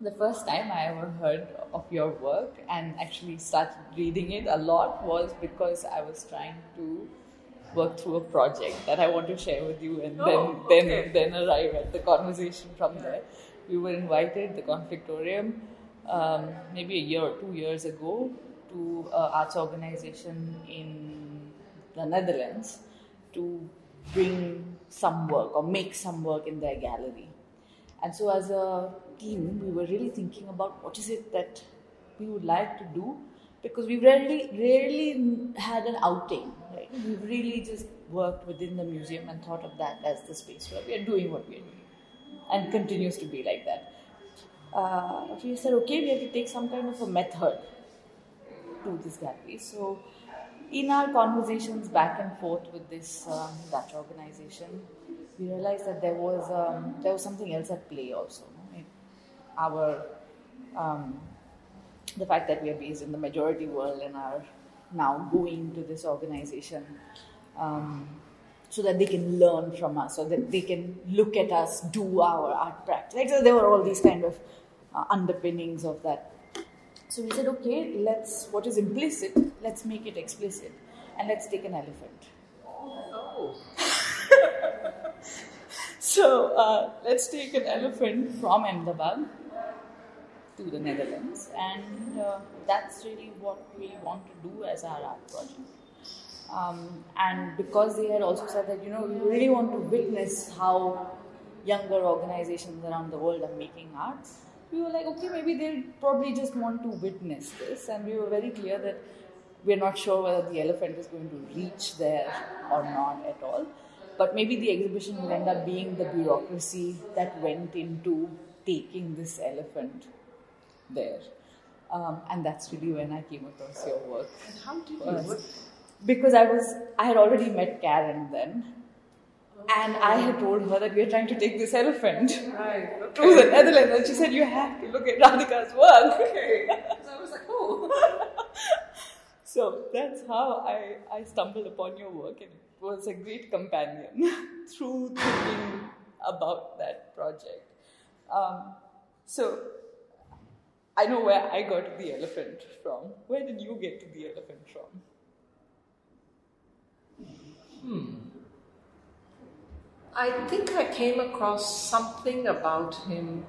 The first time I ever heard of your work and actually started reading it a lot was because I was trying to work through a project that I want to share with you, and then arrive at the conversation from there. We were invited, the Conflictorium, maybe a year or 2 years ago, to arts organization in the Netherlands to bring some work or make some work in their gallery. And so as a team, we were really thinking about what is it that we would like to do, because we rarely had an outing, right? We really just worked within the museum and thought of that as the space where we are doing what we are doing, and continues to be like that. So we said, okay, we have to take some kind of a method to this gallery. So in our conversations back and forth with this Dutch organization, we realized that there was something else at play also. The fact that we are based in the majority world and are now going to this organization so that they can learn from us, so that they can look at us, do our art practice. Like, so there were all these kind of underpinnings of that. So we said, okay, what is implicit, let's make it explicit, and let's take an elephant. Oh. So let's take an elephant from Ahmedabad to the Netherlands, and that's really what we want to do as our art project. And because they had also said that, we really want to witness how younger organizations around the world are making art, we were like, okay, maybe they probably just want to witness this. And we were very clear that we're not sure whether the elephant is going to reach there or not at all. But maybe the exhibition will end up being the bureaucracy that went into taking this elephant there. And that's really when I came across your work. And how did you work? Because I had already met Karen then. Okay. And I had told her that we are trying to take this elephant to the Netherlands. And she said, you have to look at Radhika's work. Okay. So I was like, oh. So that's how I stumbled upon your work, and it was a great companion through thinking about that project. So I know where I got the elephant from. Where did you get to the elephant from? I think I came across something about him.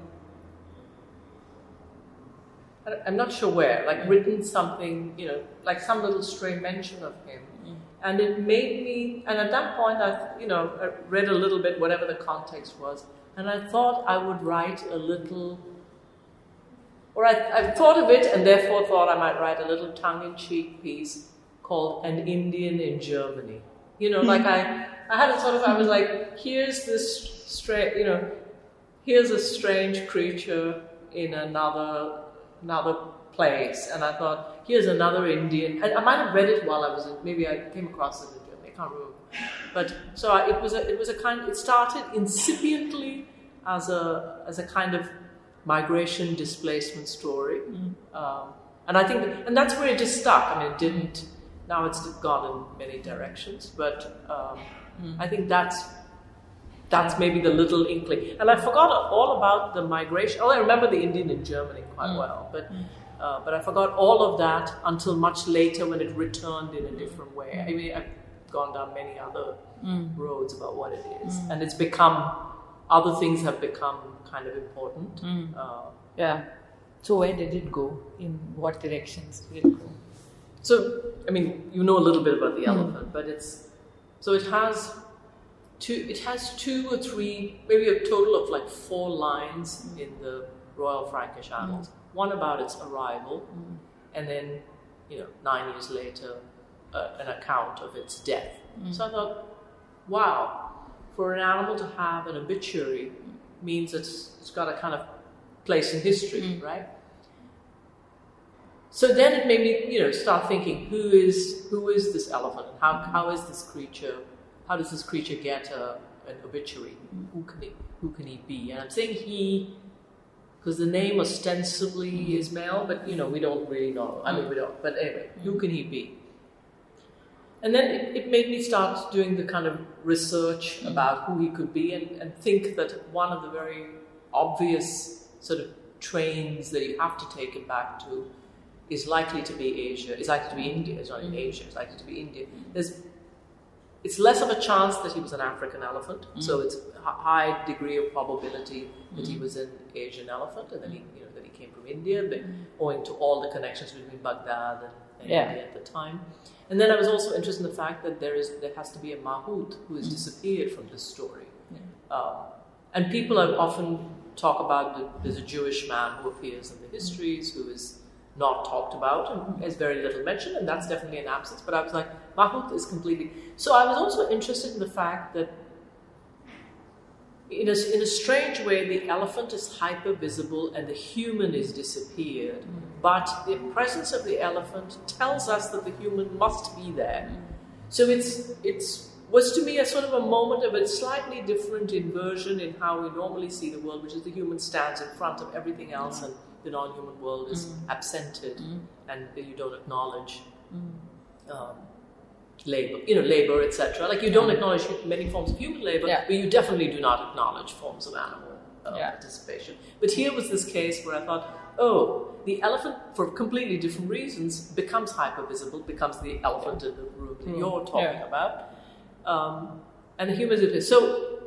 I'm not sure where, like written something, like some little stray mention of him. Mm. And it made me, and at that point, I read a little bit, whatever the context was, and I thought I would write a little, or I thought of it and therefore thought I might write a little tongue-in-cheek piece called An Indian in Germany. Like I had a sort of, I was like, here's this stray, here's a strange creature in another place, and I thought, here's another Indian. I might have read it while I was in, maybe I came across it in Germany, I can't remember. But so it was a kind. It started incipiently as a kind of migration displacement story, and I think, and that's where it just stuck. I mean, it didn't. Now it's gone in many directions, but I think that's maybe the little inkling. And I forgot all about the migration. Oh, I remember the Indian in Germany quite well, but I forgot all of that until much later when it returned in a different way. I mean, I've gone down many other roads about what it is. And it's become, other things have become kind of important. So where did it go? In what directions did it go? So, I mean, a little bit about the elephant, but it has two or three, maybe a total of like four lines in the Royal Frankish Annals. One about its arrival, and then, 9 years later, an account of its death. So I thought, wow, for an animal to have an obituary means it's got a kind of place in history, right? So then it made me, start thinking, who is this elephant? How is this creature? How does this creature get an obituary? Who can he be? And I'm saying he, because the name ostensibly is male, but we don't really know. I mean, we don't. But anyway, who can he be? And then it made me start doing the kind of research about who he could be, and think that one of the very obvious sort of trains that you have to take him back to is likely to be Asia, is likely to be India, it's not in Asia, it's likely to be India. It's less of a chance that he was an African elephant, so it's a high degree of probability that he was an Asian elephant, and then he, you know, that he came from India, but owing to all the connections between Baghdad and India at the time. And then I was also interested in the fact that there has to be a Mahout who has disappeared from this story. And people often talk about there's a Jewish man who appears in the histories, who is not talked about and is very little mentioned, and that's definitely an absence. But I was like, Mahout is completely... So I was also interested in the fact that in a strange way, the elephant is hyper-visible and the human is disappeared. But the presence of the elephant tells us that the human must be there. So it was to me a sort of a moment of a slightly different inversion in how we normally see the world, which is the human stands in front of everything else and the non-human world is absented and you don't acknowledge labor, etc. Like you don't acknowledge many forms of human labor, but you definitely do not acknowledge forms of animal participation. But here was this case where I thought, oh, the elephant, for completely different reasons, becomes hyper-visible, becomes the elephant in the room that you're talking about. And the humans it is. So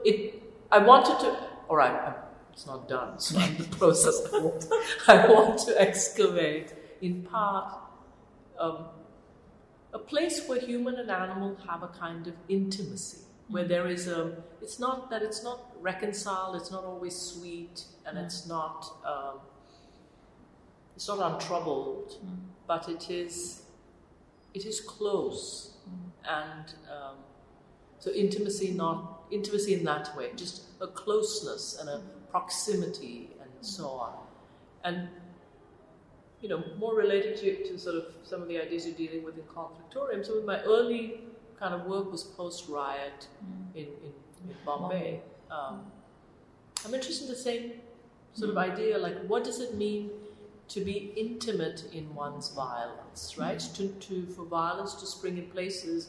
I wanted to, all right, it's not done, so I'm in the process of it. I want to excavate, in part, a place where human and animal have a kind of intimacy, where there is it's not reconciled, it's not always sweet, and it's not untroubled, but it is close, and so intimacy in that way, just a closeness and a proximity and so on. And, you know, more related to sort of some of the ideas you're dealing with in Conflictorium, some of my early kind of work was post-riot in Bombay. I'm interested in the same sort of idea, like what does it mean to be intimate in one's violence, right? For violence to spring in places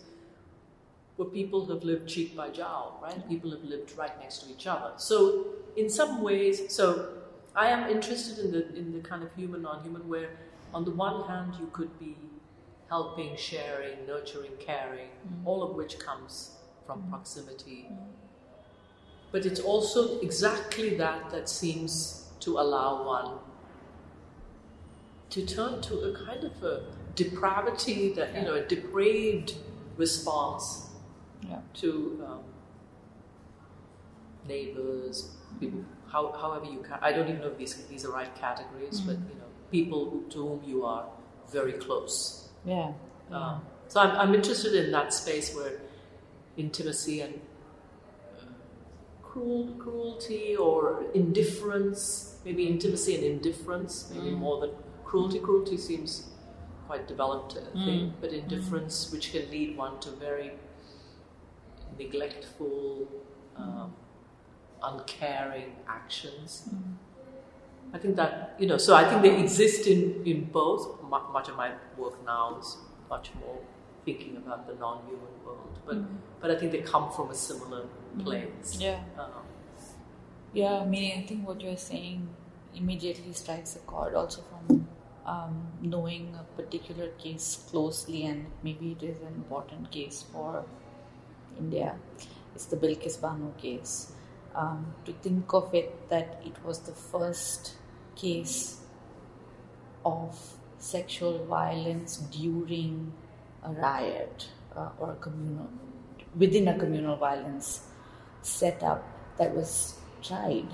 where people have lived cheek by jowl, right? People have lived right next to each other. So in some ways, so I am interested in the kind of human, non-human, where on the one hand you could be helping, sharing, nurturing, caring, all of which comes from proximity. But it's also exactly that seems to allow one to turn to a kind of a depravity, that you know, a depraved response to neighbors, people, however you can. I don't even know if these are right categories, but you know, people to whom you are very close. So I'm interested in that space where intimacy and cruelty or indifference, maybe intimacy and indifference, maybe more than cruelty. Cruelty seems quite developed thing, but indifference, which can lead one to very neglectful, uncaring actions. I think that, you know, so I think they exist in both. Much of my work now is much more thinking about the non-human world, but I think they come from a similar place. I mean, I think what you're saying immediately strikes a chord also from knowing a particular case closely, and maybe it is an important case for India. It's the Bilkis Bano case. To think of it that it was the first case of sexual violence during a riot or a communal, within a communal violence setup that was tried.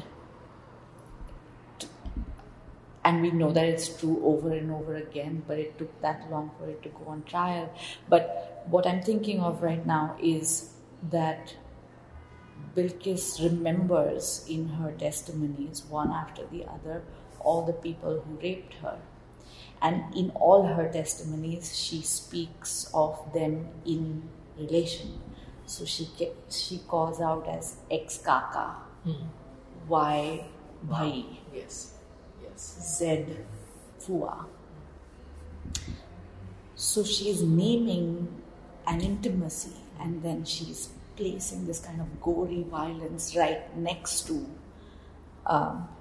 And we know that it's true over and over again, but it took that long for it to go on trial. But what I'm thinking of right now is that Bilkis remembers in her testimonies, one after the other, all the people who raped her. And in all her testimonies, she speaks of them in relation. So she calls out as ex-kaka, Y bhai, Z fua. So she is naming an intimacy, and then she's placing this kind of gory violence right next to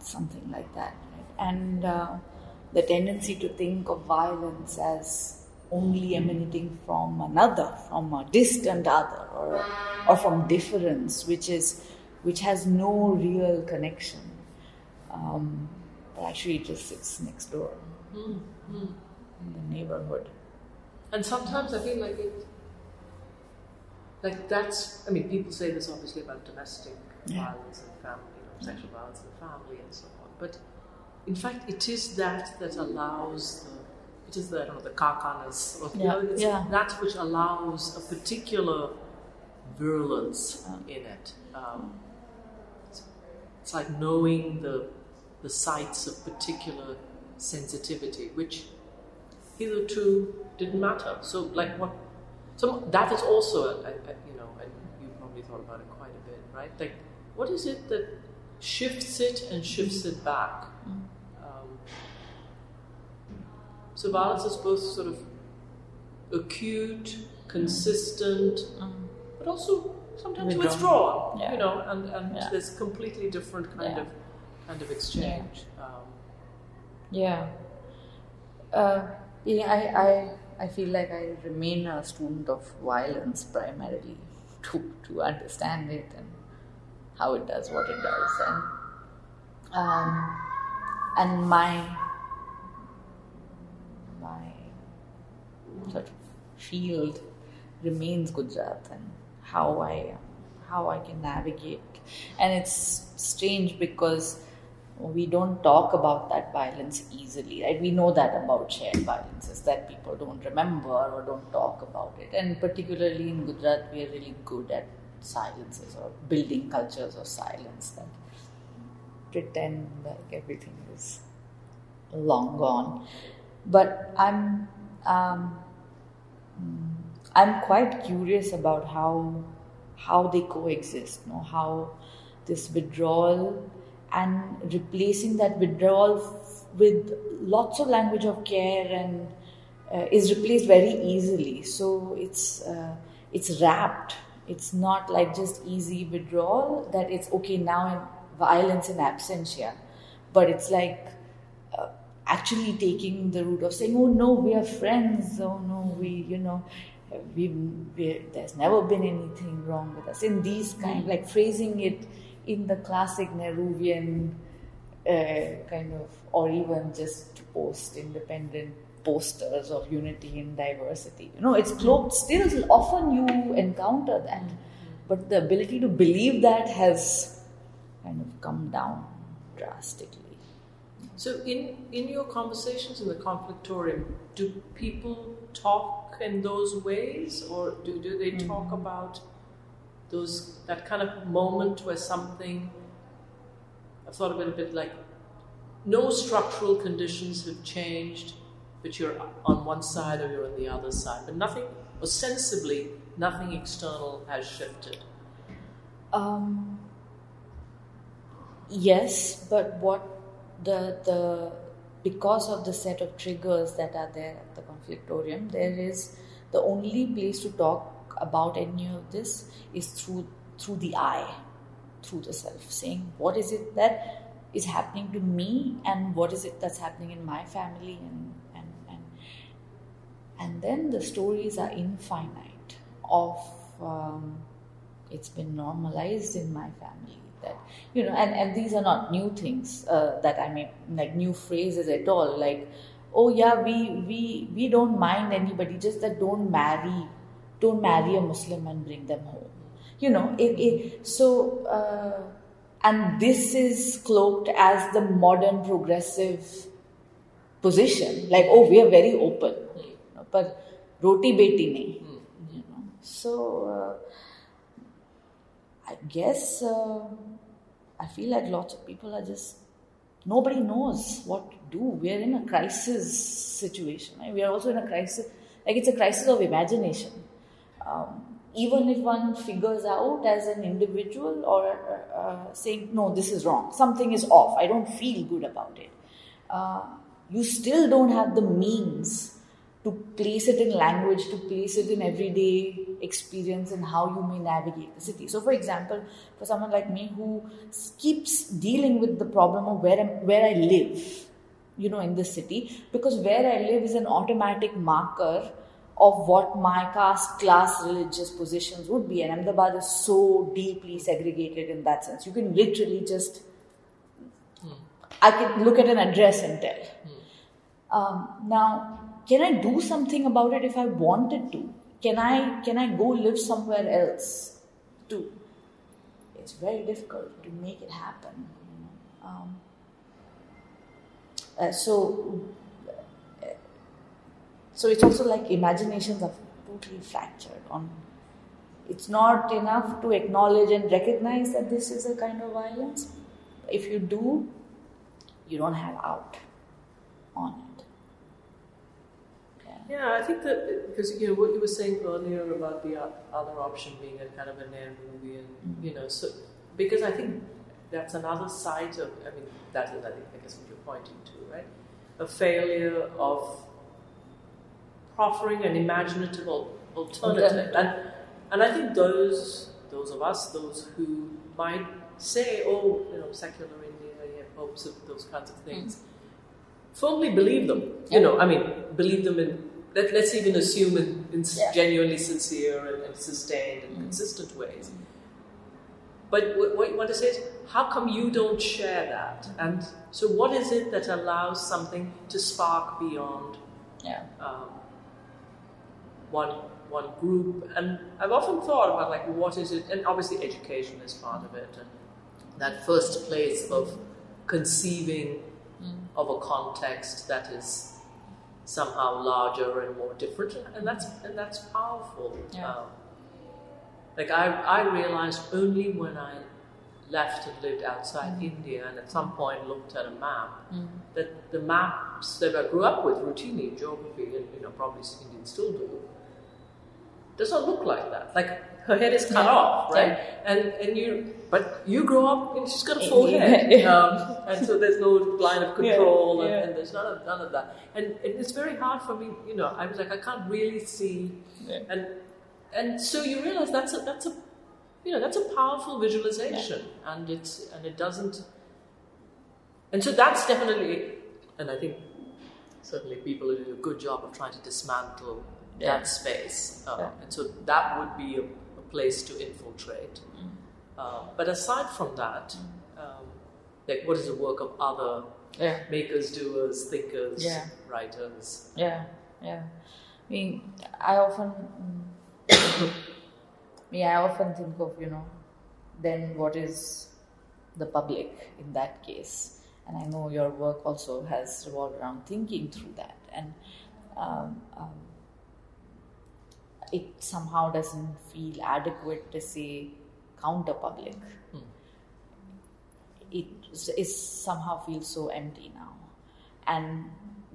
something like that. Right? and the tendency to think of violence as only emanating from another, from a distant other, or from difference, which has no real connection. But actually, it just sits next door in the neighborhood. And sometimes I feel like it, like that's. I mean, people say this obviously about domestic violence and family, sexual violence in the family, and so on. But in fact, it is that allows I don't know, the karkanas, or that which allows a particular virulence in it. It's like knowing the sites of particular sensitivity, which hitherto didn't matter. So, like what? So that is also, and you probably thought about it quite a bit, right? Like, what is it that shifts it and shifts it back? So violence is both sort of acute, consistent, but also sometimes withdrawn, and there's completely different kind of exchange. I feel like I remain a student of violence primarily to understand it and how it does what it does, and my sort of field remains Gujarat and how I can navigate. And it's strange because we don't talk about that violence easily, right? We know that about shared violences, that people don't remember or don't talk about it. And particularly in Gujarat, we are really good at silences or building cultures of silence that pretend like everything is long gone. But I'm quite curious about how they coexist, you know, how this withdrawal and replacing that withdrawal with lots of language of care and is replaced very easily. So it's wrapped. It's not like just easy withdrawal that it's okay now, violence in absentia, but it's like actually taking the route of saying, oh no, we are friends, oh no, we there's never been anything wrong with us. In these kind, like phrasing it in the classic Nehruvian kind of, or even just to post independent posters of unity and diversity. You know, it's cloaked. Still, often you encounter that, but the ability to believe that has kind of come down drastically. So in your conversations in the Conflictorium, do people talk in those ways, or do they talk about that kind of moment where something, I've thought of it a bit like, no structural conditions have changed, but you're on one side or you're on the other side, but nothing, ostensibly, nothing external has shifted? Yes, but what because of the set of triggers that are there at the Conflictorium, there is the only place to talk about any of this is through the I, through the self, saying what is it that is happening to me and what is it that's happening in my family, and then the stories are infinite of it's been normalized in my family. That, you know, and these are not new things that I may, like new phrases at all, like, oh yeah, we don't mind anybody, just that don't marry a Muslim and bring them home, you know. And this is cloaked as the modern progressive position, like, oh, we are very open, you know, but roti beti nahi, you know. So I guess I feel like lots of people are just, nobody knows what to do. We are in a crisis situation. Right? We are also in a crisis, like it's a crisis of imagination. Even if one figures out as an individual or saying, no, this is wrong, something is off, I don't feel good about it, you still don't have the means to place it in language, to place it in everyday experience and how you may navigate the city. So, for example, for someone like me who keeps dealing with the problem of where I live, you know, in this city, because where I live is an automatic marker of what my caste, class, religious positions would be. And Ahmedabad is so deeply segregated in that sense. You can literally just, I can look at an address and tell. Now, can I do something about it if I wanted to? Can I go live somewhere else too? It's very difficult to make it happen. So it's also like imaginations are totally fractured. It's not enough to acknowledge and recognize that this is a kind of violence. If you do, you don't have out on it. Yeah, I think that, because, you know, what you were saying earlier about the other option being a kind of a Nehruvian, you know, so, because I think that's another side of, I mean, that is, I guess what you're pointing to, right? A failure of proffering an imaginative alternative. And I think those of us, those who might say, oh, you know, secular India, you have hopes of those kinds of things, firmly believe them, you know, I mean, believe them in, let's even assume in genuinely sincere and sustained and consistent ways. But what you want to say is, how come you don't share that? And so what is it that allows something to spark beyond one group? And I've often thought about, like, what is it? And obviously education is part of it. And that first place of conceiving of a context that is somehow larger and more different. And that's powerful. Yeah. Like I realized only when I left and lived outside India and at some point looked at a map that the maps that I grew up with routinely in geography and, you know, probably Indians still do, does not look like that. Like her head is cut off, right? Yeah. But you grow up and she's got a full head. And so there's no line of control and there's none of that. And it's very hard for me, you know, I was like, I can't really see and so you realize that's a powerful visualization, and so that's definitely, and I think certainly people do a good job of trying to dismantle that space, and so that would be a place to infiltrate. But aside from that, like what is the work of other makers, doers, thinkers, writers? I mean, I often think of, you know, then what is the public in that case? And I know your work also has revolved around thinking through that. And it somehow doesn't feel adequate to say counter-public. It is somehow feels so empty now. And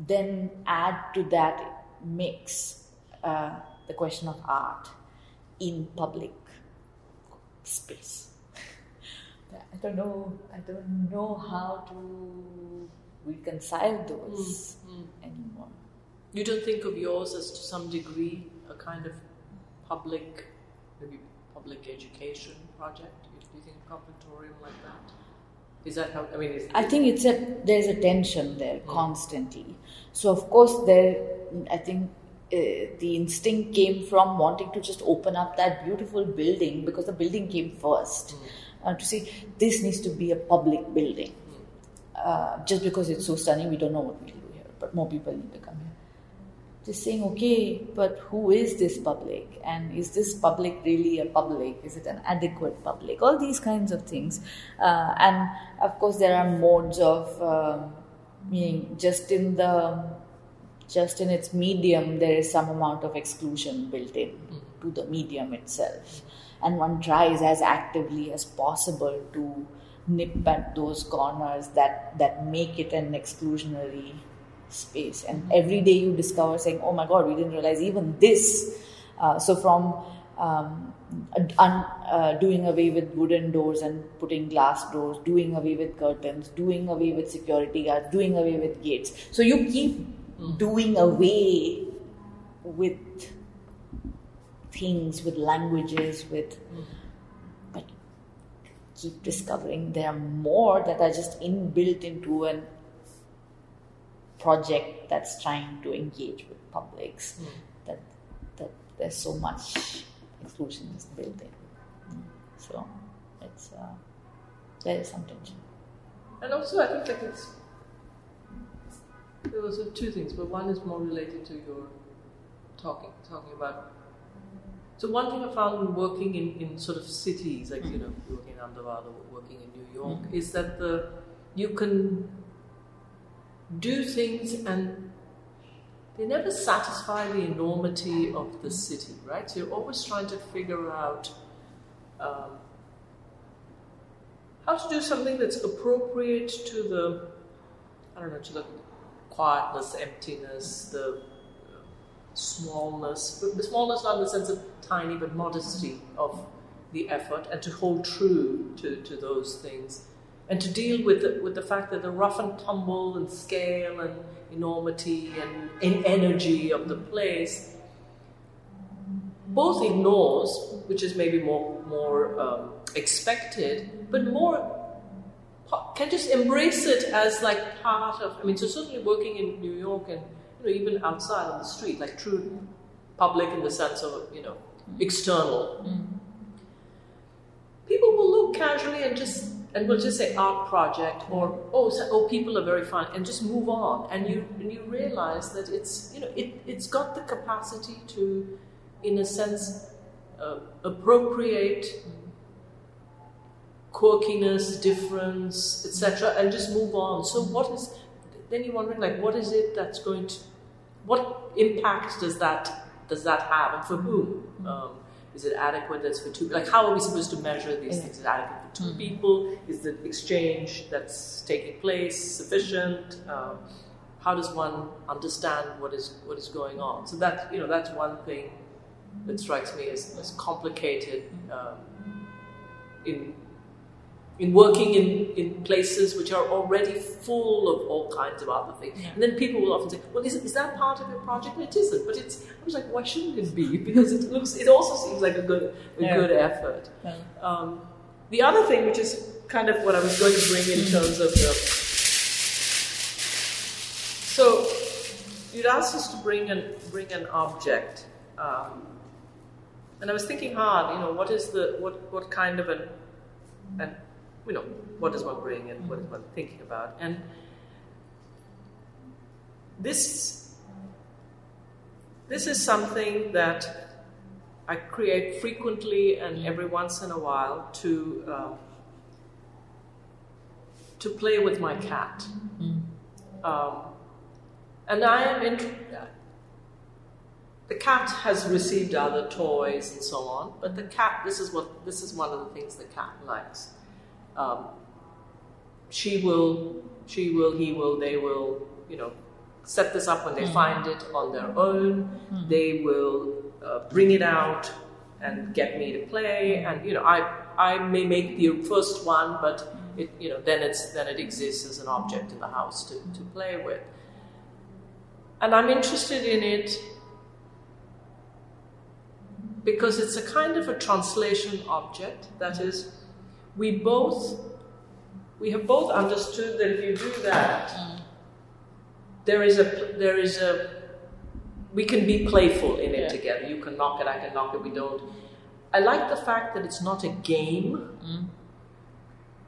then add to that mix the question of art in public space. I don't know how to reconcile those anymore. You don't think of yours as, to some degree, a kind of public education project? Do you think of Conflictorium like that? Is that how? I mean, I think there's a tension there constantly. So of course I think the instinct came from wanting to just open up that beautiful building, because the building came first, to say this needs to be a public building. Just because it's so stunning, we don't know what we'll do here, but more people need to come here. Just saying, okay, but who is this public? And is this public really a public? Is it an adequate public? All these kinds of things. And of course, there are modes of meaning just in its medium, there is some amount of exclusion built in to the medium itself. And one tries as actively as possible to nip at those corners that make it an exclusionary space. And every day you discover, saying, oh my God, we didn't realize even this. So from doing away with wooden doors and putting glass doors, doing away with curtains, doing away with security guards, doing away with gates. So you keep doing away with things, with languages, but keep discovering there are more that are just inbuilt into an project that's trying to engage with publics, that there's so much exclusion is built in. So it's there is some tension. And also I think that there were sort of two things, but one is more related to your talking about. So one thing I found working in sort of cities, like, you know, working in Ahmedabad or working in New York, is that you can do things and they never satisfy the enormity of the city, right? So you're always trying to figure out how to do something that's appropriate to the, I don't know, to the quietness, emptiness, the smallness, but smallness not in the sense of tiny, but modesty of the effort, and to hold true to those things, and to deal with the fact that the rough and tumble and scale and enormity and energy of the place both ignores, which is maybe more expected, but more can just embrace it as like part of, I mean, so certainly working in New York and, you know, even outside on the street, like true public in the sense of, you know, external. People will look casually and will just say art project or, oh, people are very fine, and just move on. And you realize that it's, you know, it's got the capacity to, in a sense, appropriate quirkiness, difference, etc., and just move on. So then you're wondering, like, what is it that's going to, what impact does that have, and for whom? Is it adequate that's for two, like, how are we supposed to measure these things? Is it adequate for two people? Is the exchange that's taking place sufficient? How does one understand what is going on? So that, you know, that's one thing that strikes me as complicated in working in places which are already full of all kinds of other things. And then people will often say, well, is that part of your project? And it isn't, but it's, I was like, why shouldn't it be? Because it also seems like a good effort. The other thing, which is kind of what I was going to bring in terms of so you'd asked us to bring an object. And I was thinking hard, you know, what kind of an you know, what does one bring and what is one thinking about? And this is something that I create frequently and every once in a while to play with my cat. And I am the cat has received other toys and so on, but the cat, this is one of the things the cat likes. He will, they will, you know, set this up when they find it on their own. They will bring it out and get me to play. And, you know, I may make the first one, but it, you know, then it exists as an object in the house to play with. And I'm interested in it because it's a kind of a translation object. That is, we have both understood that if you do that, we can be playful in it together. You can knock it, I can knock it, we don't. I like the fact that it's not a game,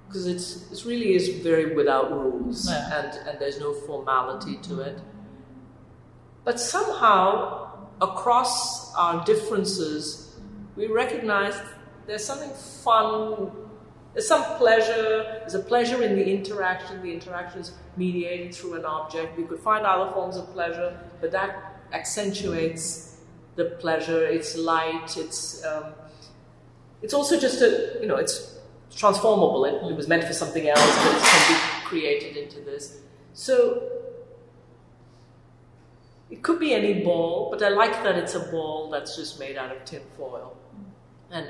because it really is very without rules, and there's no formality to it. But somehow, across our differences, we recognize there's something fun, there's some pleasure, there's a pleasure in the interaction is mediated through an object. We could find other forms of pleasure, but that accentuates the pleasure, it's light, it's also just a, you know, it's transformable, it was meant for something else, but it can be created into this. So, it could be any ball, but I like that it's a ball that's just made out of tin foil, and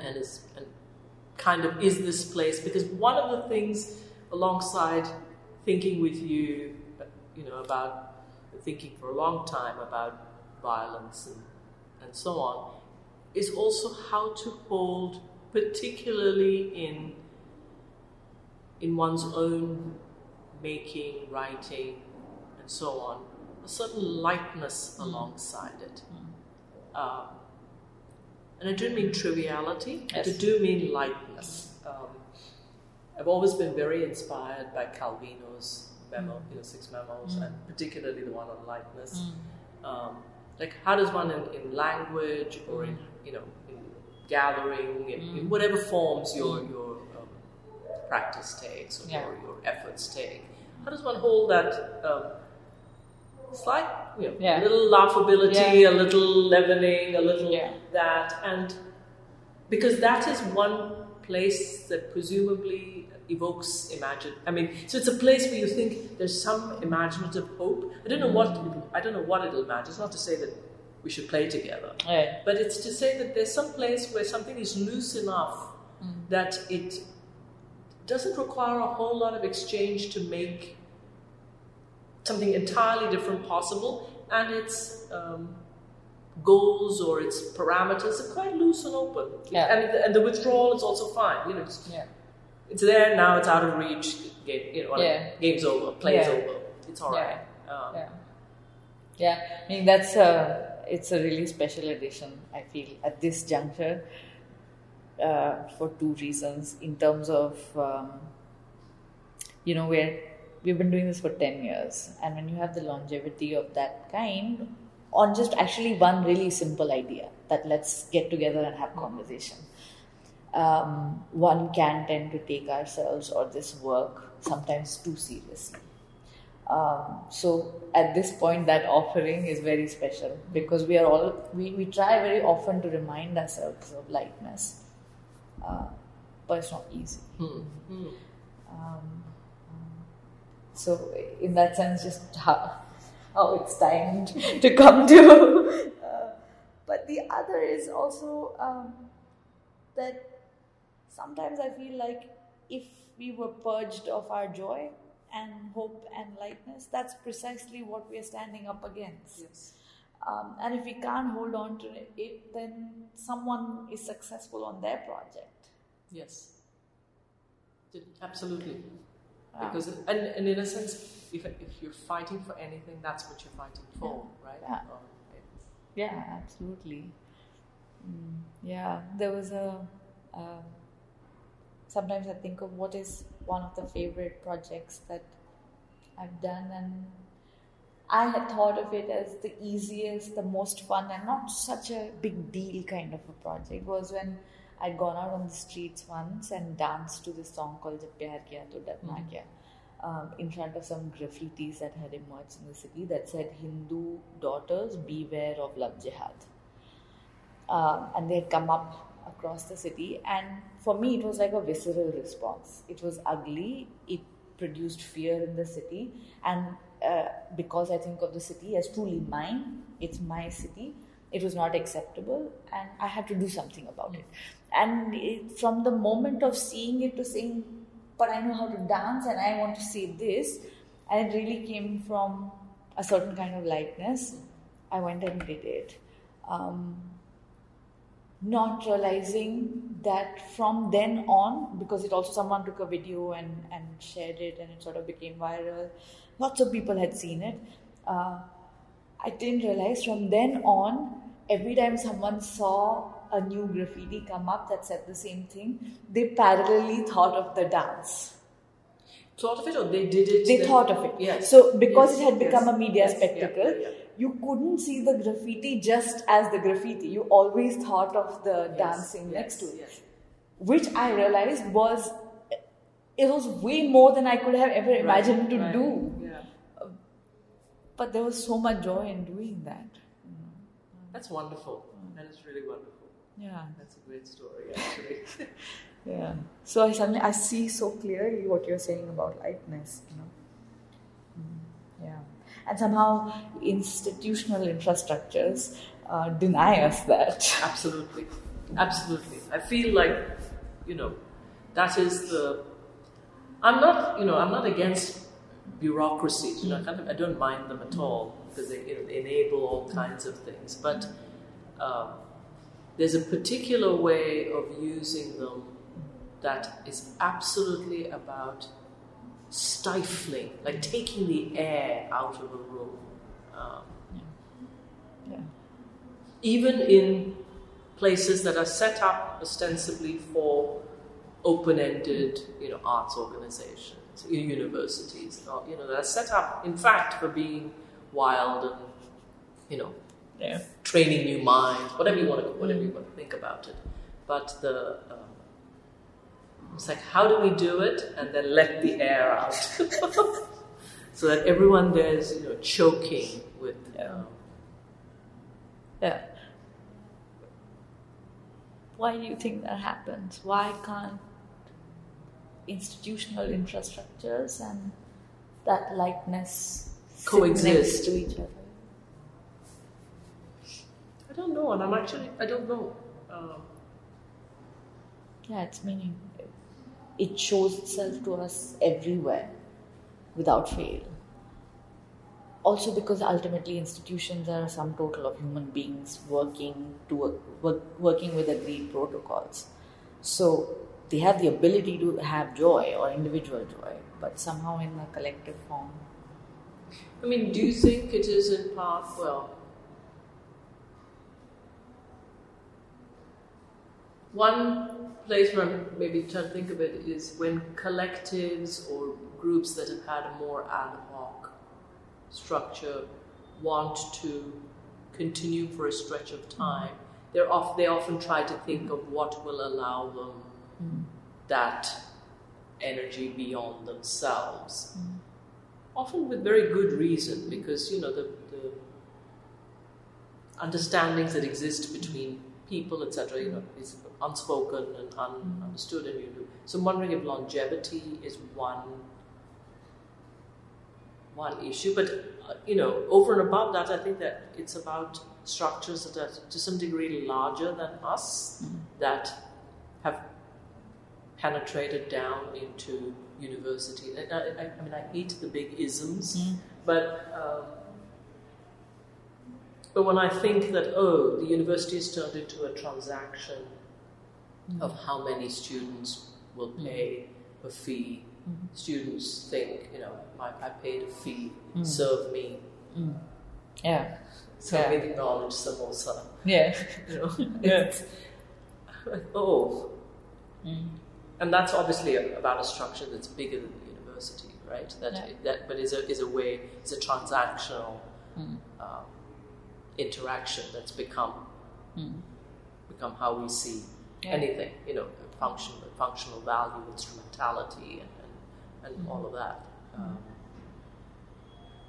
kind of is this place, because one of the things alongside thinking with you, you know, about thinking for a long time about violence and so on, is also how to hold, particularly in one's own making, writing, and so on, a certain lightness alongside it. And I don't mean triviality, yes. but I do mean lightness. I've always been very inspired by Calvino's memo, you know, 6 memos, and particularly the one on lightness. Like, how does one in language or in, you know, in gathering, in whatever forms your practice takes or your efforts take, how does one hold that slight, you know, a little laughability, a little leavening, a little that, and because that is one place that presumably evokes I mean, so it's a place where you think there's some imaginative hope. I don't know what it'll imagine. It's not to say that we should play together, but it's to say that there's some place where something is loose enough that it doesn't require a whole lot of exchange to make something entirely different possible, and its goals or its parameters are quite loose and open. And the withdrawal is also fine. You know, it's there now. It's out of reach. Game's over. Play's over. It's all right. I mean, that's it's a really special edition, I feel, at this juncture, for two reasons. In terms of you know, we've been doing this for 10 years, and when you have the longevity of that kind on just actually one really simple idea that let's get together and have conversation, one can tend to take ourselves or this work sometimes too seriously. So at this point, that offering is very special, because we are all we try very often to remind ourselves of lightness, but it's not easy. So in that sense, just how it's timed to come to. But the other is also that sometimes I feel like if we were purged of our joy and hope and lightness, that's precisely what we are standing up against. And if we can't hold on to it, then someone is successful on their project. Absolutely. Because and in a sense, if you're fighting for anything, that's what you're fighting for, right? Absolutely. There was a. Sometimes I think of what is one of the favorite projects that I've done, and I had thought of it as the easiest, the most fun, and not such a big deal kind of a project. Was when I'd gone out on the streets once and danced to this song called Jab Pyaar Kiya To Darna Kya, in front of some graffitis that had emerged in the city that said, Hindu daughters, beware of love jihad. And they had come up across the city, and for me it was like a visceral response. It was ugly, it produced fear in the city, and because I think of the city as truly mine, it's my city, it was not acceptable, and I had to do something about it. And from the moment of seeing it to saying, but I know how to dance and I want to say this, and it really came from a certain kind of lightness. I went and did it. Not realizing that from then on, because it also someone took a video and shared it, and it sort of became viral. Lots of people had seen it. I didn't realize from then on, every time someone saw a new graffiti come up that said the same thing, they parallelly thought of the dance. Thought of it, or they did it? They thought of it. Yes. So because it had become a media spectacle, you couldn't see the graffiti just as the graffiti. You always thought of the dancing next to it, which I realized was, it was way more than I could have ever imagined to do. But there was so much joy in doing that. That's wonderful. That is really wonderful. That's a great story, actually. So I see so clearly what you're saying about lightness, you know. And somehow institutional infrastructures deny us that. Absolutely. I feel like, you know, that is the. I'm not against bureaucracies. You know, I don't mind them at all, because they, you know, enable all kinds of things. But there's a particular way of using them that is absolutely about stifling, like taking the air out of a room, Even in places that are set up ostensibly for open-ended, arts organizations, universities, that are set up, in fact, for being wild and, training new minds, whatever you want to think about it. But the it's like, how do we do it, and then let the air out, so that everyone there is, choking with. Why do you think that happens? Why can't institutional infrastructures and that likeness coexist to each other? I don't know, and I don't know. It's meaning it shows itself to us everywhere without fail. Also because ultimately institutions are a sum total of human beings working with agreed protocols. So they have the ability to have joy or individual joy, but somehow in a collective form. I mean, do you think it is in part, one place where I'm maybe trying to think of it is when collectives or groups that have had a more ad hoc structure want to continue for a stretch of time, they often try to think of what will allow them that energy beyond themselves. Often with very good reason, because, the understandings that exist between people, etc., is unspoken and understood, and so I'm wondering if longevity is one issue, but over and above that, I think that it's about structures that are to some degree larger than us, that have penetrated down into university. I mean, I hate the big isms, but. But when I think that, the university has turned into a transaction of how many students will pay a fee, students think, I paid a fee, serve me. Serve me the knowledge samosa. And that's obviously about a structure that's bigger than the university, right? But is a transactional. Interaction that's become how we see anything, functional value, instrumentality, and all of that.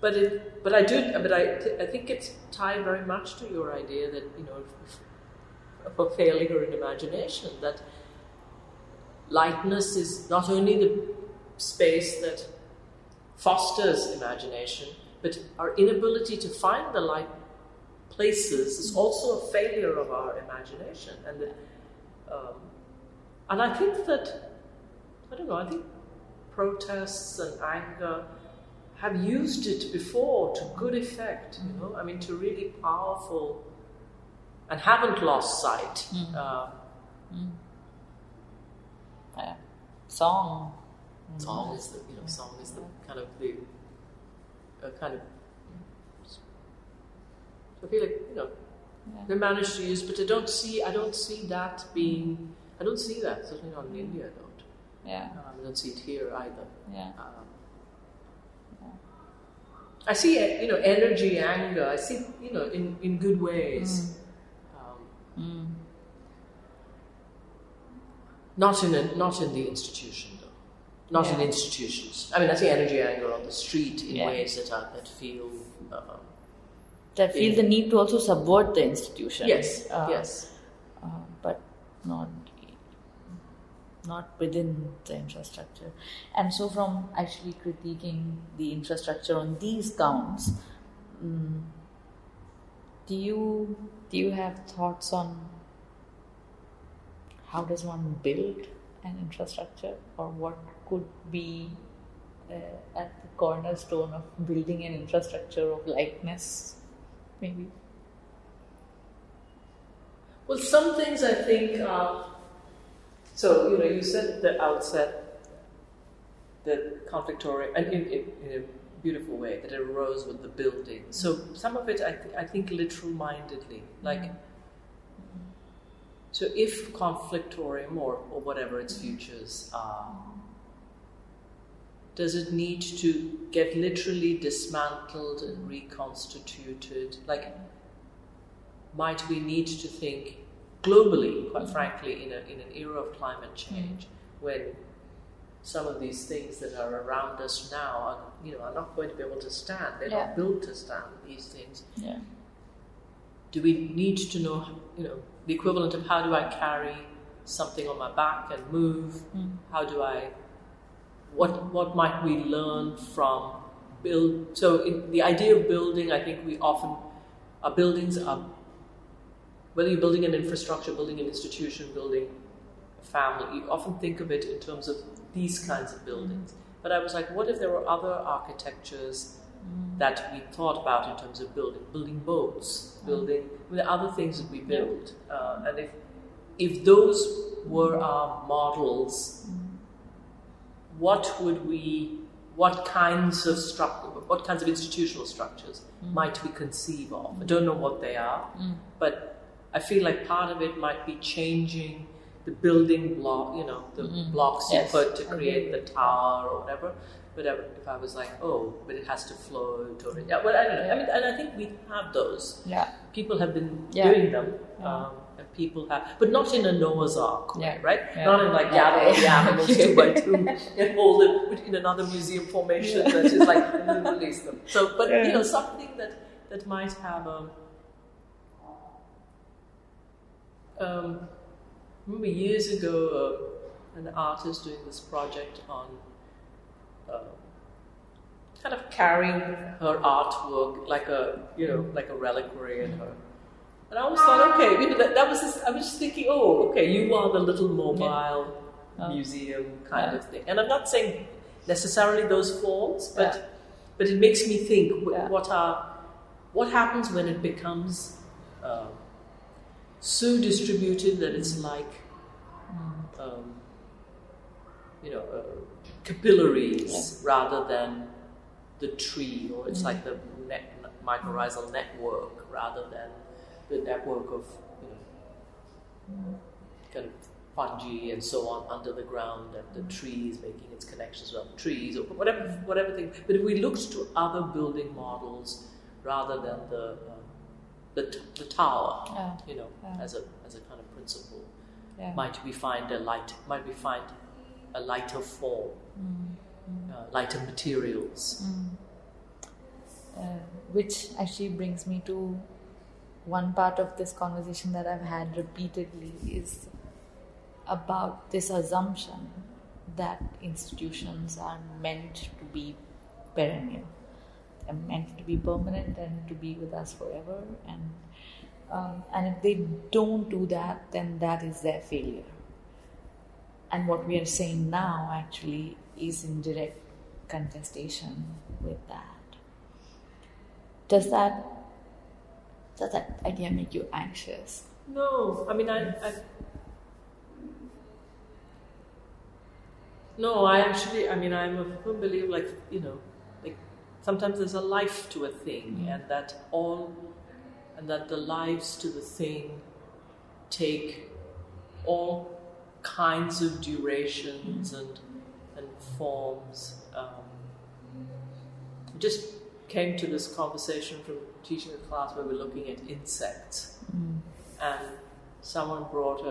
But I think it's tied very much to your idea that for failure in imagination, that lightness is not only the space that fosters imagination, but our inability to find the light. Places is also a failure of our imagination, and I think that I think protests and anger have used it before to good effect, to really powerful, and haven't lost sight. Song is the song is the kind of the. I feel like they managed to use, but I don't see that, certainly not in India. I don't. I don't see it here either. I see energy, anger. I see in good ways. Not in the institution though. Not in institutions. I mean, I see energy, anger on the street in ways that feel. That feel the need to also subvert the institution. But not within the infrastructure. And so from actually critiquing the infrastructure on these counts, do you have thoughts on how does one build an infrastructure, or what could be at the cornerstone of building an infrastructure of likeness? Maybe. Well, some things I think are. So, you said at the outset that Conflictorium, and in beautiful way that arose with the building. So some of it, I think literal-mindedly, like, so if Conflictorium or whatever its futures are, does it need to get literally dismantled and reconstituted? Like, might we need to think globally, quite frankly, in an era of climate change, when some of these things that are around us now are not going to be able to stand. They're not built to stand, these things. Yeah. Do we need to know, the equivalent of how do I carry something on my back and move? How do I... What might we learn from build? So in the idea of building, I think we often, our buildings are, whether you're building an infrastructure, building an institution, building a family, you often think of it in terms of these kinds of buildings. But I was like, what if there were other architectures that we thought about in terms of building boats, the other things that we build, and if those were our models. What kinds of institutional structures might we conceive of? I don't know what they are, but I feel like part of it might be changing the building block, the blocks you put to create the tower or whatever. But if I was like, but it has to float, I don't know. I mean, and I think we have those. Yeah, people have been doing them. Yeah. And people have, but not in a Noah's Ark way, right? Yeah. Not in like gathering animals 2 by 2 and hold it in another museum formation that is like release them. So, but something that might have a. I remember years ago, an artist doing this project on kind of carrying her artwork like a reliquary in her. And I always thought, I was just thinking, you are the little mobile museum kind of thing. And I'm not saying necessarily those forms, but it makes me think, what happens when it becomes so distributed that it's like, capillaries rather than the tree, or it's like the mycorrhizal network rather than the network of kind of fungi and so on under the ground, and the trees making its connections with trees or whatever thing. But if we looked to other building models rather than the tower, as a kind of principle, might we find a lighter form, lighter materials, which actually brings me to. One part of this conversation that I've had repeatedly is about this assumption that institutions are meant to be perennial. They're meant to be permanent and to be with us forever. And if they don't do that, then that is their failure. And what we are saying now actually is in direct contestation with that. Does that idea make you anxious? No, I mean, I'm a firm believer, like sometimes there's a life to a thing, and that the lives to the thing take all kinds of durations and forms. Just came to this conversation from teaching a class where we're looking at insects, and someone brought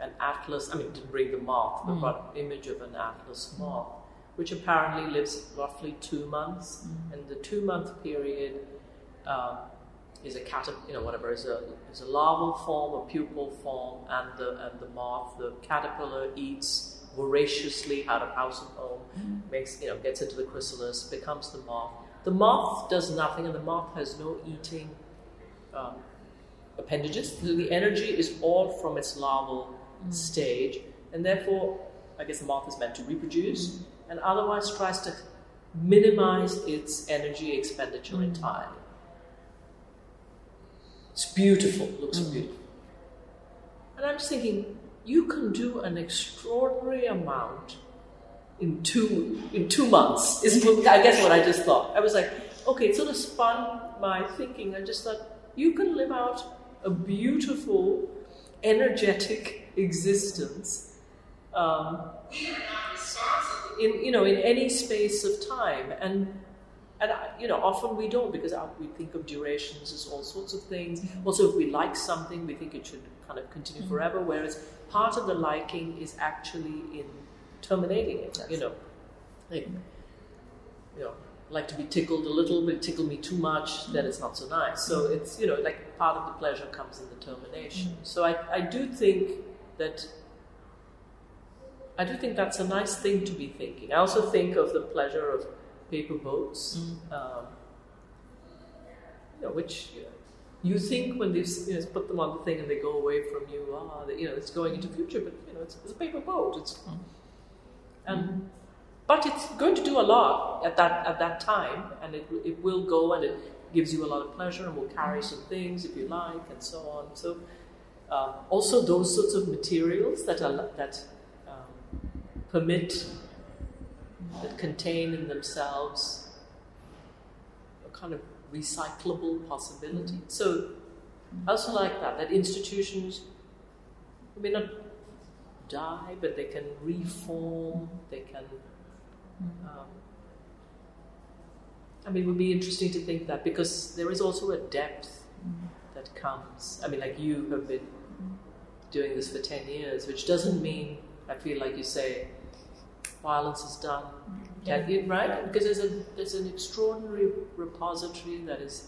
an atlas. I mean, didn't bring the moth, but brought an image of an atlas moth, which apparently lives roughly 2 months, and the 2-month period is a is a larval form, a pupal form, and the moth, the caterpillar, eats voraciously out of house and home, gets into the chrysalis, becomes the moth. The moth does nothing, and the moth has no eating appendages. So the energy is all from its larval stage, and therefore, I guess the moth is meant to reproduce, and otherwise tries to minimize its energy expenditure entirely. It's beautiful, looks beautiful. And I'm just thinking, you can do an extraordinary amount in two months is I guess what I just thought. I was like, okay, it sort of spun my thinking. I just thought, you can live out a beautiful, energetic existence in any space of time. And often we don't, because we think of durations as all sorts of things. Also, if we like something, we think it should kind of continue forever, whereas part of the liking is actually in terminating it. Like to be tickled a little, but tickle me too much, then it's not so nice. So it's, like part of the pleasure comes in the termination. So I do think that's a nice thing to be thinking. I also think of the pleasure of paper boats, which you think when they've put them on the thing and they go away from you, it's going into future, but it's a paper boat. It's but it's going to do a lot at that time, and it will go, and it gives you a lot of pleasure, and will carry some things if you like, and so on. So also those sorts of materials that contain in themselves a kind of recyclable possibility. So I also like that institutions may not die, but they can reform, they can... it would be interesting to think that, because there is also a depth that comes. Like you have been doing this for 10 years, which doesn't mean, I feel like you say, violence is done, right? Yeah. Because there's an extraordinary repository that is...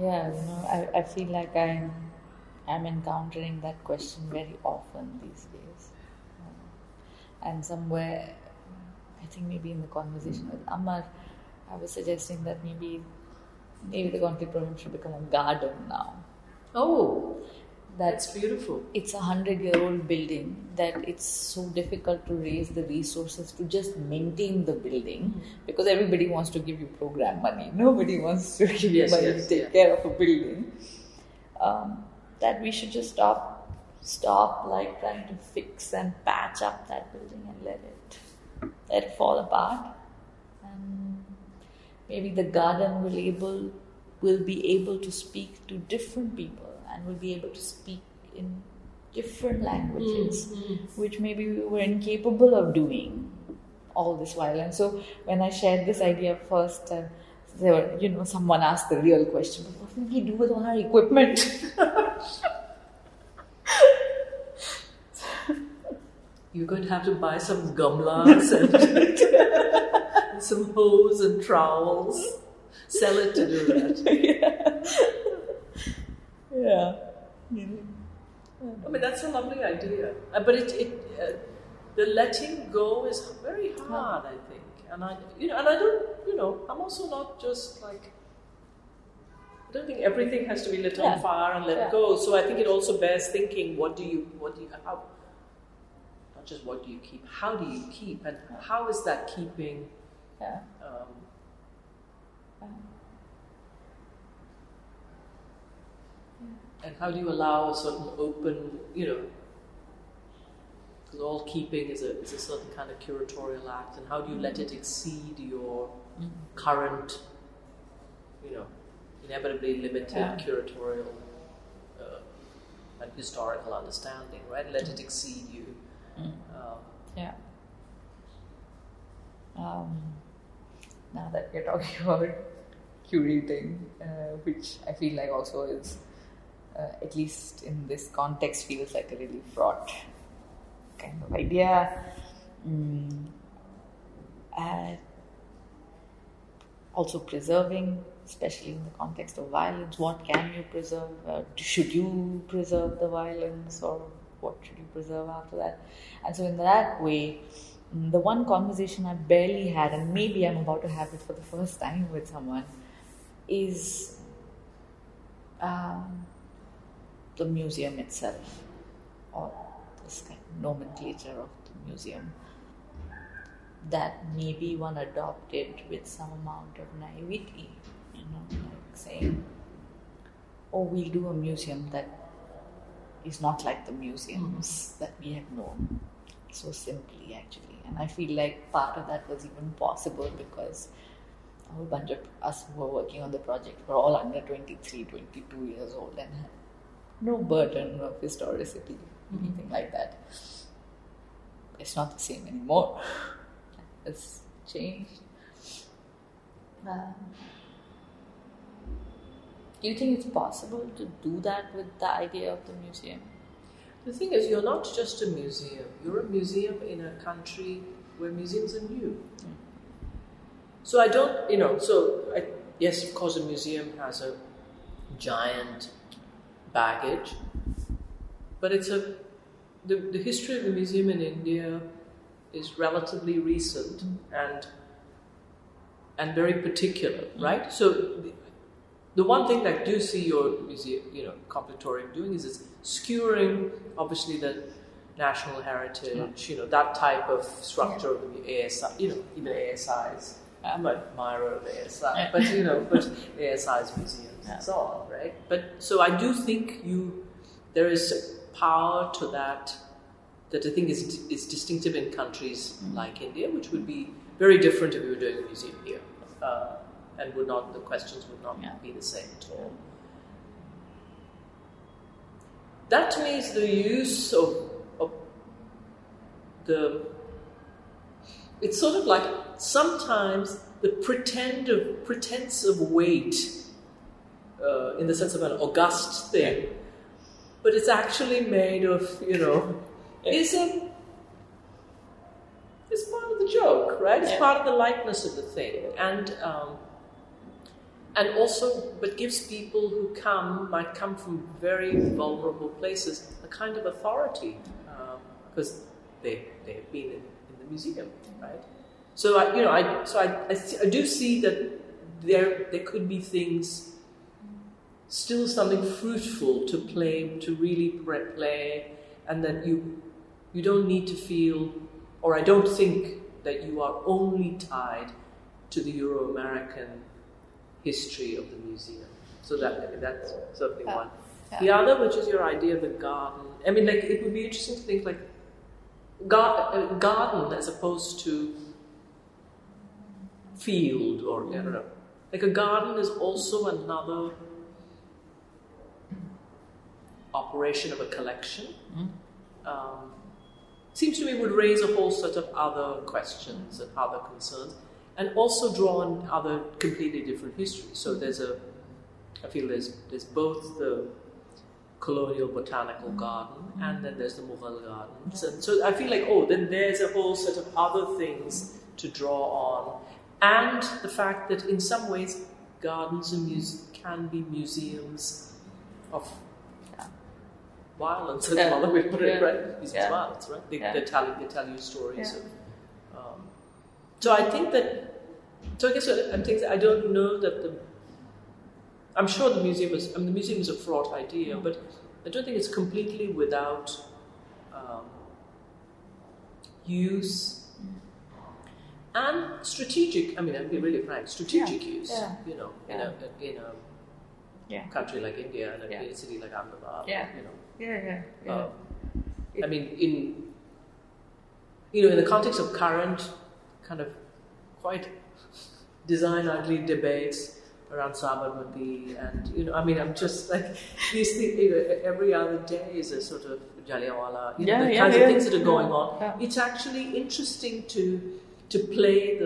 I feel like I'm encountering that question very often these days. And somewhere, I think maybe in the conversation with Amar, I was suggesting that maybe the Conflictorium should become a garden now. Oh! That's beautiful. It's a 100-year-old building that it's so difficult to raise the resources to just maintain the building, because everybody wants to give you program money. Nobody wants to give you money to take care of a building. That we should just stop like trying to fix and patch up that building and let it fall apart. And maybe the garden will be able to speak to different people, and will be able to speak in different languages, which maybe we were incapable of doing all this while. And so when I shared this idea first, someone asked the real question, what will we do with all our equipment? You're going to have to buy some gamlas and some hose and trowels. Sell it to do that. That's a lovely idea. But it the letting go is very hard, I think. And I'm also not just like, I don't think everything has to be lit on fire and let go. So I think it also bears thinking, how do you keep, and how is that keeping? Yeah. And how do you allow a certain open, because all keeping is a certain kind of curatorial act, and how do you let it exceed your current, inevitably limited curatorial and historical understanding, right? Let it exceed you. Now that we're talking about curating, which I feel like also is, at least in this context, feels like a really fraught kind of idea. Also preserving, especially in the context of violence, what can you preserve? Should you preserve the violence, or what should you preserve after that? And so in that way, the one conversation I barely had, and maybe I'm about to have it for the first time with someone, is... the museum itself, or this kind of nomenclature of the museum that maybe one adopted with some amount of naivety, like saying, we'll do a museum that is not like the museums that we have known so simply, actually. And I feel like part of that was even possible because a whole bunch of us who were working on the project were all under 23, 22 years old and had no burden of historicity, anything like that. It's not the same anymore. It's changed. Do you think it's possible to do that with the idea of the museum? The thing is, you're not just a museum. You're a museum in a country where museums are new. Mm. So I don't, you know, yes, of course, a museum has a giant baggage, but it's the history of the museum in India is relatively recent and very particular, right? So the one thing that I do see your museum, Conflictorium doing is it's skewering, obviously, the national heritage, that type of structure of the ASI, even ASIs. I'm an admirer of ASI, but ASI's museums and so on, right? But so I do think there is power to that I think is distinctive in countries like India, which would be very different if we were doing a museum here, and the questions would not be the same at all. That to me is the use of the. It's sort of like sometimes the pretense of weight, in the sense of an august thing, but it's actually made of It's part of the joke, right? It's part of the lightness of the thing, and also, but gives people who might come from very vulnerable places a kind of authority because they've been in the museum, right? So I do see that there could be things, still something fruitful to play, to really play, and that you don't need to feel. Or I don't think that you are only tied to the Euro-American history of the museum. So that's certainly one. Yeah. The other, which is your idea of the garden. I mean, like, it would be interesting to think, like, garden as opposed to field or, I don't know. Like, a garden is also another operation of a collection. Seems to me would raise a whole set of other questions and other concerns, and also draw on other completely different histories. So I feel there's both the colonial botanical garden and then there's the Mughal gardens. And so I feel like, then there's a whole set of other things to draw on. And the fact that in some ways gardens and can be museums of violence, that's another way to put it, right? It's violence, right? They tell you stories. Yeah. So I think that. So I guess I'm thinking. I don't know that the. I'm sure the museum is. I mean, the museum is a fraught idea, but I don't think it's completely without use and strategic. I mean, I'll be really frank. Strategic use. Yeah. In a country like India and a city like Ahmedabad. Yeah. I mean, in the context of current kind of quite design-ugly debates around Sabarmati, and I'm just like these things. Every other day is a sort of Jallianwala. The kinds of things that are going on. Yeah. It's actually interesting to play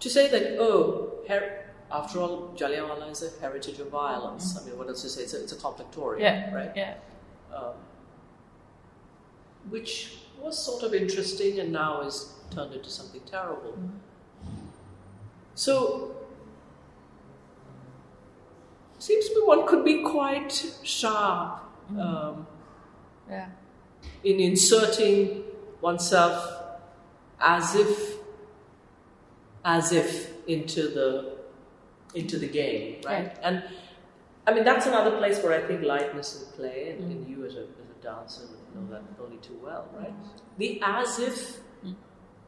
to say that after all, Jallianwala is a heritage of violence. I mean, what else to say? It's a conflictorium, right? Yeah. Which was sort of interesting and now is turned into something terrible. So, seems to me one could be quite sharp in inserting oneself as if into the game, right? Yeah. And I mean, that's another place where I think lightness and play, and you as a dancer would know that only too well, right? The as if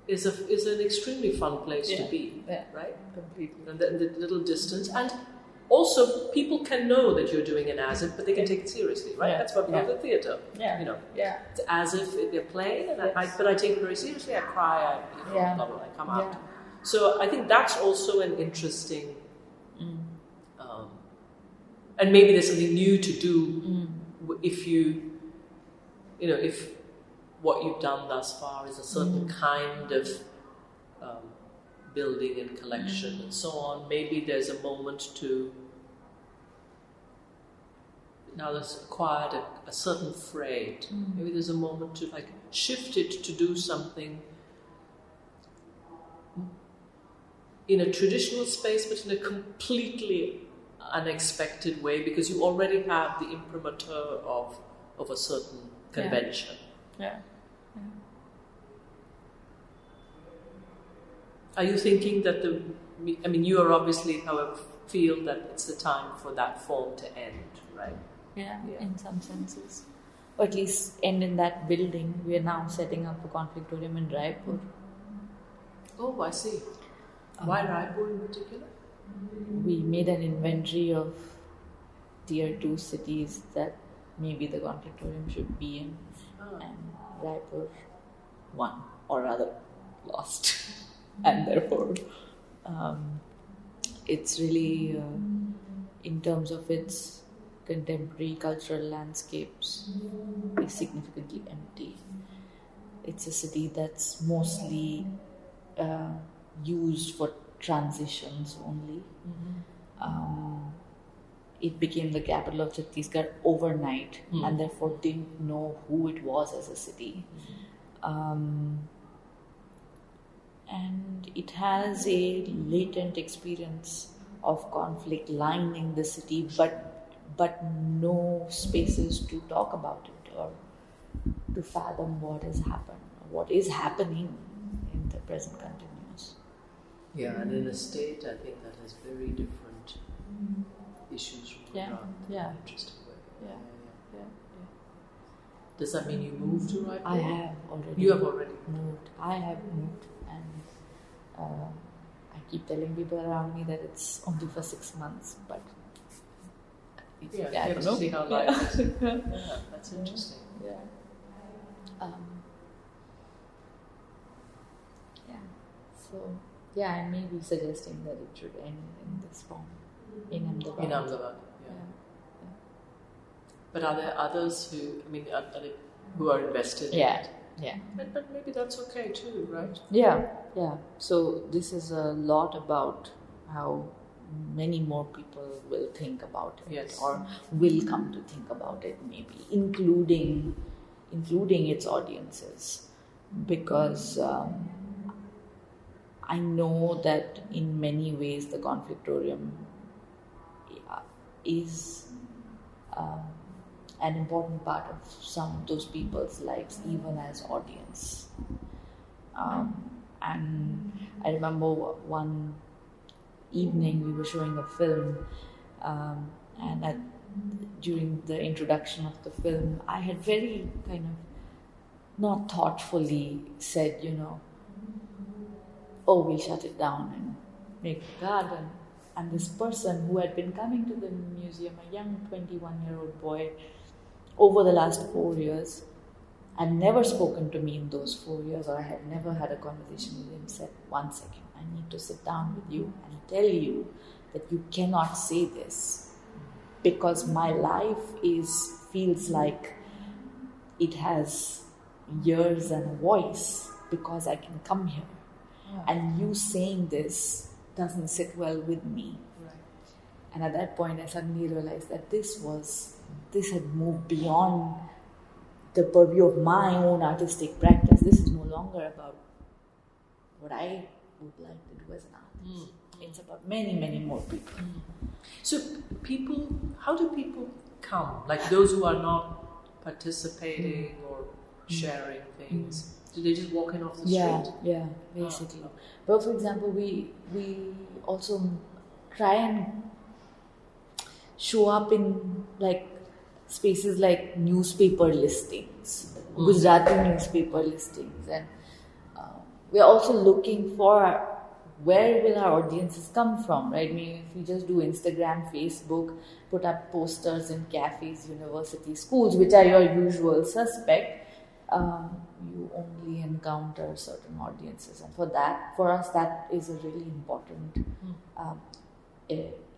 is an extremely fun place to be, right? Completely. And the little distance, and also people can know that you're doing an as if, but they can take it seriously, right? Yeah. That's what we have the theatre. Yeah. You know, it's as if they're playing, and I take it very seriously. I cry, I, you know, blah, blah, blah, I come out. So I think that's also an interesting, and maybe there's something new to do if you know, if what you've done thus far is a certain kind of building and collection and so on. Maybe there's a moment to now that's acquired a certain freight. Maybe there's a moment to like shift it to do something in a traditional space, but in a completely unexpected way, because you already have the imprimatur of a certain convention. Yeah. Are you thinking that I mean, you are obviously, however, feel that it's the time for that form to end, right? Yeah, in some senses. Or at least end in that building. We are now setting up a conflictorium in Raipur. Oh, I see. Why Raipur in particular? We made an inventory of tier 2 cities that maybe the conflictorium should be in. And Raipur won, or rather lost, and therefore it's really, in terms of its contemporary cultural landscapes, is significantly empty. It's a city that's mostly used for transitions only. It became the capital of Chhattisgarh overnight, and therefore didn't know who it was as a city. And it has a latent experience of conflict lining the city, but no spaces to talk about it or to fathom what has happened, or what is happening in the present continuous. Yeah, and in a state, I think that is very different. Issues from Iran in an interesting way. Does that mean you moved to Raipur? I have already. You have already moved. I have moved, and I keep telling people around me that it's only for 6 months, but it's, you have to see how life is. That's interesting. So I may be suggesting that it should end in this form. In Ahmedabad. But are there others who, I mean, who are invested in it? But maybe that's okay too, right? So this is a lot about how many more people will think about it, or will come to think about it, maybe, including its audiences, because I know that in many ways the Conflictorium is an important part of some of those people's lives, even as audience. And I remember one evening we were showing a film, and during the introduction of the film, I had very kind of not thoughtfully said, you know, oh, we'll shut it down and make a garden. And this person who had been coming to the museum, a young 21-year-old boy, over the last 4 years, had never spoken to me in those 4 years, or I had never had a conversation with him, said, "One second, I need to sit down with you and tell you that you cannot say this, because my life feels like it has ears and a voice, because I can come here. And you saying this doesn't sit well with me." Right. And at that point, I suddenly realized that this had moved beyond the purview of my own artistic practice. This is no longer about what I would like to do as an artist. It's about many, many more people. So people, how do people come? Like those who are not participating or sharing things? Do they just walk in off the street? Yeah, basically. But for example, we also try and show up in like spaces like newspaper listings, Gujarati newspaper listings, and we are also looking for where will our audiences come from, right? I mean, if we just do Instagram, Facebook, put up posters in cafes, universities, schools, which are your usual suspect, you only encounter certain audiences. And for us, that is a really important,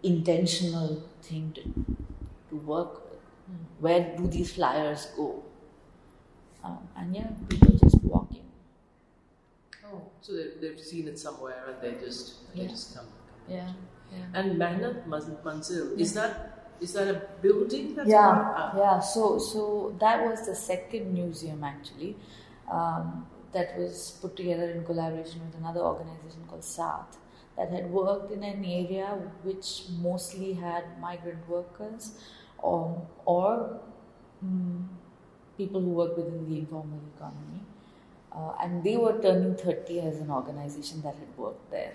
intentional thing to work with. Where do these flyers go? And yeah, people just walk in. Oh, so they've seen it somewhere and they just come. Yeah. And Mehnat Manzil, is that a building? Yeah. So that was the second museum actually, that was put together in collaboration with another organization called Saath, that had worked in an area which mostly had migrant workers or people who work within the informal economy. And they were turning 30 as an organization that had worked there.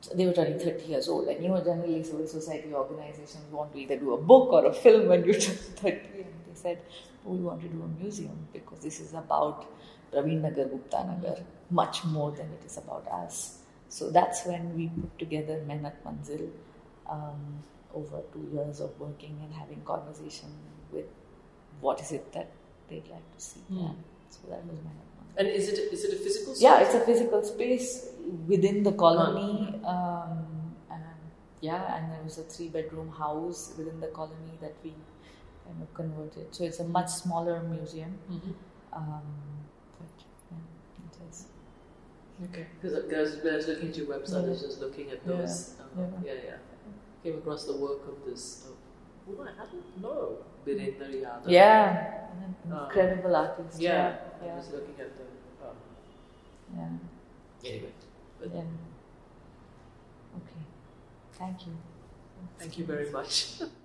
So they were turning 30 years old. And generally civil society organizations want to either do a book or a film when you turn 30. And they said, we want to do a museum because this is about Praveen Nagar, Gupta Nagar, much more than it is about us. So that's when we put together Mehnat Manzil, over 2 years of working and having conversation with what is it that they'd like to see. Yeah. So that was my one. And is it a physical space? Yeah, it's a physical space within the colony. And there was a 3-bedroom house within the colony that we kind of converted. So it's a much smaller museum. Mm-hmm. It is. Okay. Because when I was looking at your website, I was just looking at those. Came across the work of this. I don't know. Incredible artist. Yeah. I was looking at them. Anyway. Yeah. Okay. Thank you. Thank you very much.